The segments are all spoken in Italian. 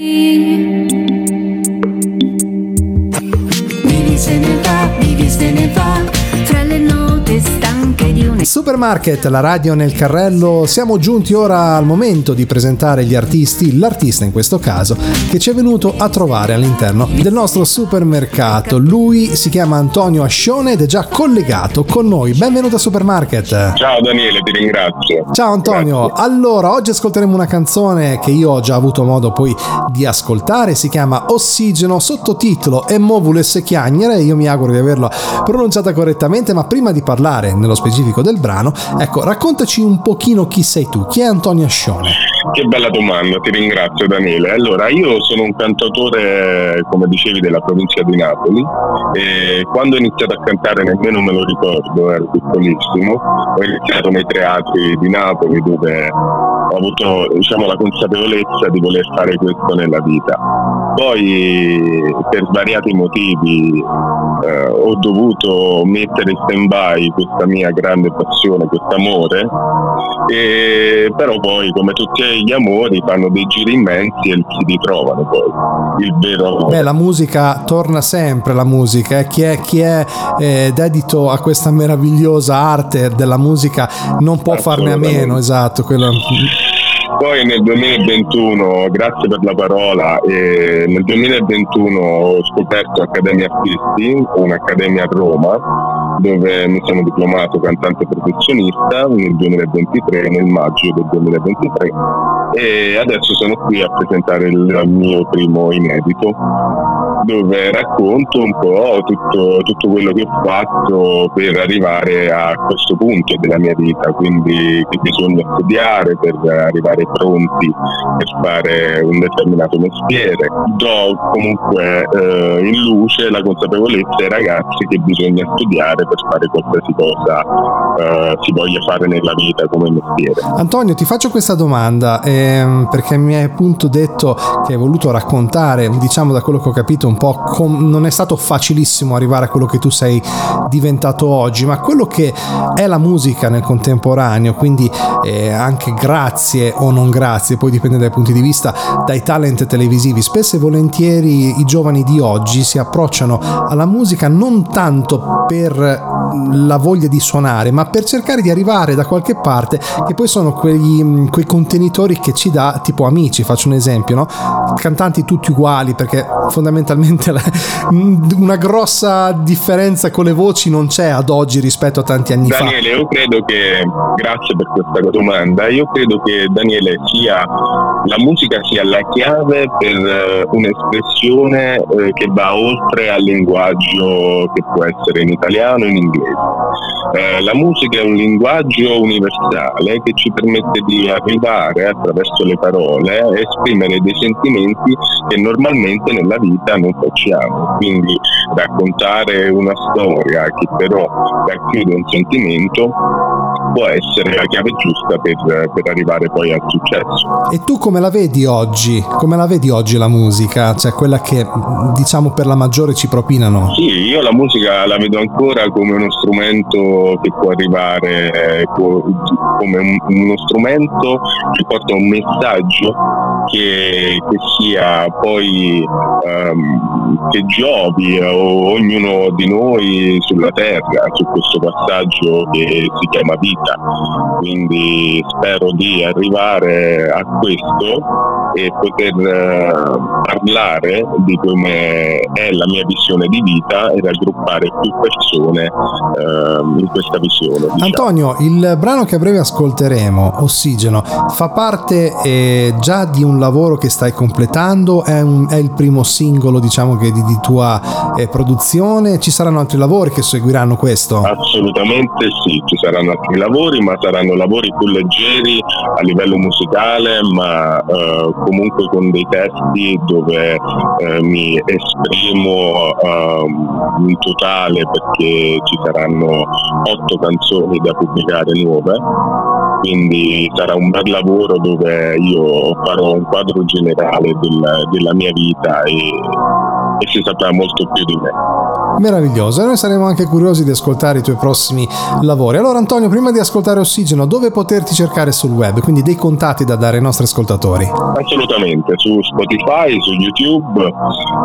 Vivi se ne va, fra le note stanche di un Supermarket, la radio nel carrello. Siamo giunti ora al momento di presentare gli artisti, l'artista in questo caso, che ci è venuto a trovare all'interno del nostro supermercato. Lui si chiama Antonio Ascione ed è già collegato con noi. Benvenuto a Supermarket. Ciao Daniele, ti ringrazio. Ciao Antonio. Grazie. Allora, oggi ascolteremo una canzone che io ho già avuto modo poi di ascoltare. Si chiama Ossigeno, sottotitolo E mo vulesse chiagnere. Io mi auguro di averla pronunciata correttamente, ma prima di parlare nello specifico del brano, ecco, raccontaci un pochino chi sei tu, chi è Antonio Ascione. Che bella domanda, ti ringrazio Daniele. Allora, io sono un cantautore, come dicevi, della provincia di Napoli e quando ho iniziato a cantare nemmeno me lo ricordo, ero piccolissimo. Ho iniziato nei teatri di Napoli dove ho avuto, diciamo, la consapevolezza di voler fare questo nella vita. Poi per variati motivi ho dovuto mettere in stand-by questa mia grande passione, questo amore, però poi, come tutti gli amori, fanno dei giri immensi e si ritrovano poi il vero amore. Beh, la musica torna sempre, la musica. Chi è dedito a questa meravigliosa arte della musica non può farne a meno, esatto, quello. Poi nel 2021, grazie per la parola, nel 2021 ho scoperto Accademia Artisti, un'accademia a Roma, dove mi sono diplomato cantante professionista nel 2023, nel maggio del 2023, e adesso sono qui a presentare il mio primo inedito, dove racconto un po' tutto quello che ho fatto per arrivare a questo punto della mia vita, quindi che bisogna studiare per arrivare pronti per fare un determinato mestiere. Do comunque in luce la consapevolezza ai ragazzi che bisogna studiare per fare qualsiasi cosa si voglia fare nella vita come mestiere. Antonio, ti faccio questa domanda perché mi hai appunto detto che hai voluto raccontare, diciamo, da quello che ho capito un po' non è stato facilissimo arrivare a quello che tu sei diventato oggi, ma quello che è la musica nel contemporaneo, quindi anche grazie o non grazie, poi dipende dai punti di vista, dai talent televisivi. Spesso e volentieri i giovani di oggi si approcciano alla musica non tanto per la voglia di suonare, ma per cercare di arrivare da qualche parte, che poi sono quei contenitori che ci dà, tipo Amici, faccio un esempio, no? Cantanti tutti uguali, perché fondamentalmente una grossa differenza con le voci non c'è ad oggi rispetto a tanti anni fa. Daniele, io credo che, grazie per questa domanda, io credo che Daniele sia, la musica sia la chiave per un'espressione che va oltre al linguaggio che può essere in italiano e in inglese. La musica è un linguaggio universale che ci permette di arrivare attraverso le parole a esprimere dei sentimenti che normalmente nella vita non facciamo, quindi raccontare una storia che però racchiude un sentimento può essere la chiave giusta per arrivare poi al successo. E tu come la vedi oggi? Come la vedi oggi la musica? Cioè quella che, diciamo, per la maggiore ci propinano? Sì, io la musica la vedo ancora come uno strumento che può arrivare, come uno strumento che porta un messaggio che sia poi che giovi a ognuno di noi sulla terra, su questo passaggio che si chiama vita. Quindi spero di arrivare a questo e poter parlare di come è la mia visione di vita e raggruppare più persone in questa visione, diciamo. Antonio, il brano che a breve ascolteremo, Ossigeno, fa parte già di un lavoro che stai completando, è il primo singolo, diciamo, che di tua produzione. Ci saranno altri lavori che seguiranno questo? Assolutamente sì, ci saranno altri lavori, ma saranno lavori più leggeri a livello musicale, ma comunque con dei testi dove mi esprimo in totale, perché ci saranno 8 canzoni da pubblicare nuove, quindi sarà un bel lavoro dove io farò un quadro generale della mia vita e si saprà molto più di me. meraviglioso, e noi saremo anche curiosi di ascoltare i tuoi prossimi lavori. Allora Antonio, prima di ascoltare Ossigeno, dove poterti cercare sul web, quindi dei contatti da dare ai nostri ascoltatori? Assolutamente, su Spotify, su YouTube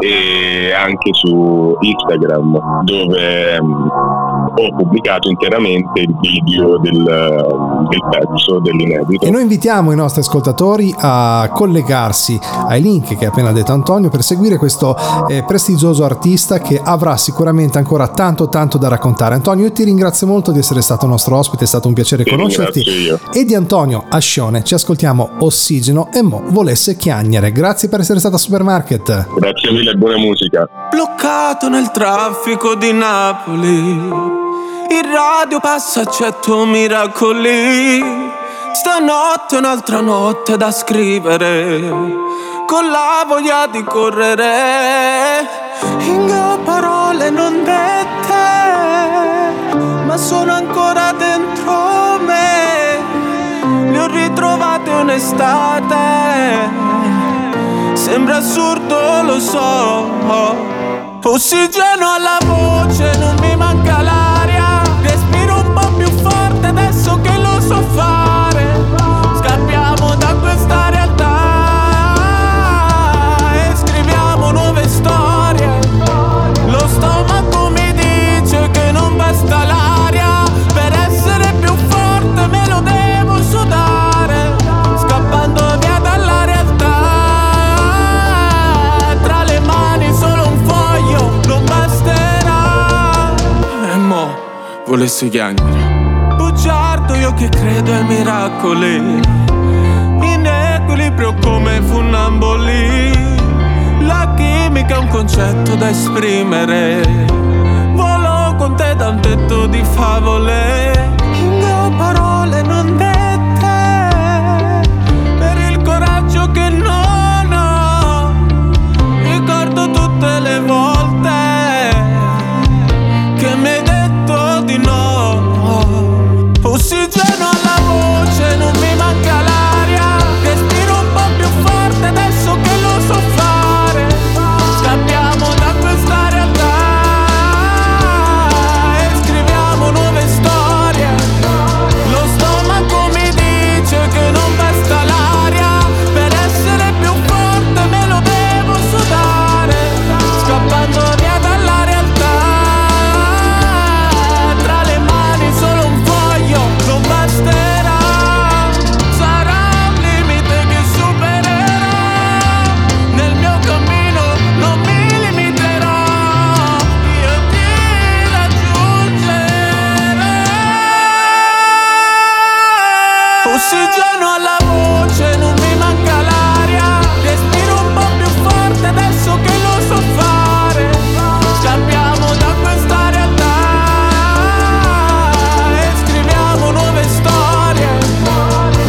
e anche su Instagram, dove ho pubblicato interamente il video del pezzo, dell'inedito. E noi invitiamo i nostri ascoltatori a collegarsi ai link che ha appena detto Antonio per seguire questo prestigioso artista che avrà sicuramente ancora tanto da raccontare. Antonio, io ti ringrazio molto di essere stato nostro ospite, è stato un piacere conoscerti. E di Antonio Ascione ci ascoltiamo Ossigeno e Mo volesse chiagnere. Grazie per essere stato a Supermarket. Grazie mille e buona musica. Bloccato nel traffico di Napoli, in radio passa accetto miracoli. Stanotte un'altra notte da scrivere, con la voglia di correre. Ingo parole non dette, ma sono ancora dentro me. Le ho ritrovate un'estate, sembra assurdo lo so. Ossigeno alla voce, non mi manca l'aria. Respiro un po' più forte adesso che lo so fare. Scappiamo da questa realtà e scriviamo nuove storie. Lo stomaco mi dice che non basta l'aria, per essere più forte me lo devo sudare. Scappando via dalla realtà, tra le mani solo un foglio, non basterà. E mo' volessi piangere. Bugiardo io che credo ai miracoli, in equilibrio come funamboli. La chimica è un concetto da esprimere, volo con te da un tetto di favole. Ingo parole non dette, per il coraggio che non ho. Ricordo tutte le volte che mi hai detto di no. Ossigeno alla voce, non mi manca l'aria. Respiro un po' più forte adesso che lo so fare. Scappiamo da questa realtà e scriviamo nuove storie. Lo stomaco mi dice che non basta l'aria, per essere più forte me lo devo sudare. Scappando via dalla realtà, tra le mani solo un non basterà, sarà un limite che supererà. Nel mio cammino non mi limiterò, io ti raggiungerò. Ossigeno alla voce, non mi manca l'aria. Respiro un po' più forte adesso che lo so fare. Scappiamo da questa realtà, nuove storie.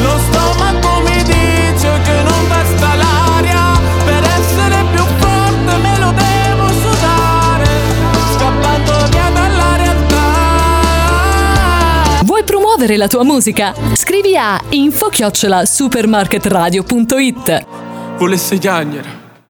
Lo stomaco mi dice che non basta l'aria, per essere più forte me lo devo sudare. Scappando via dalla realtà. Vuoi promuovere la tua musica? Scrivi a info@supermarketradio.it. Volesse piangere.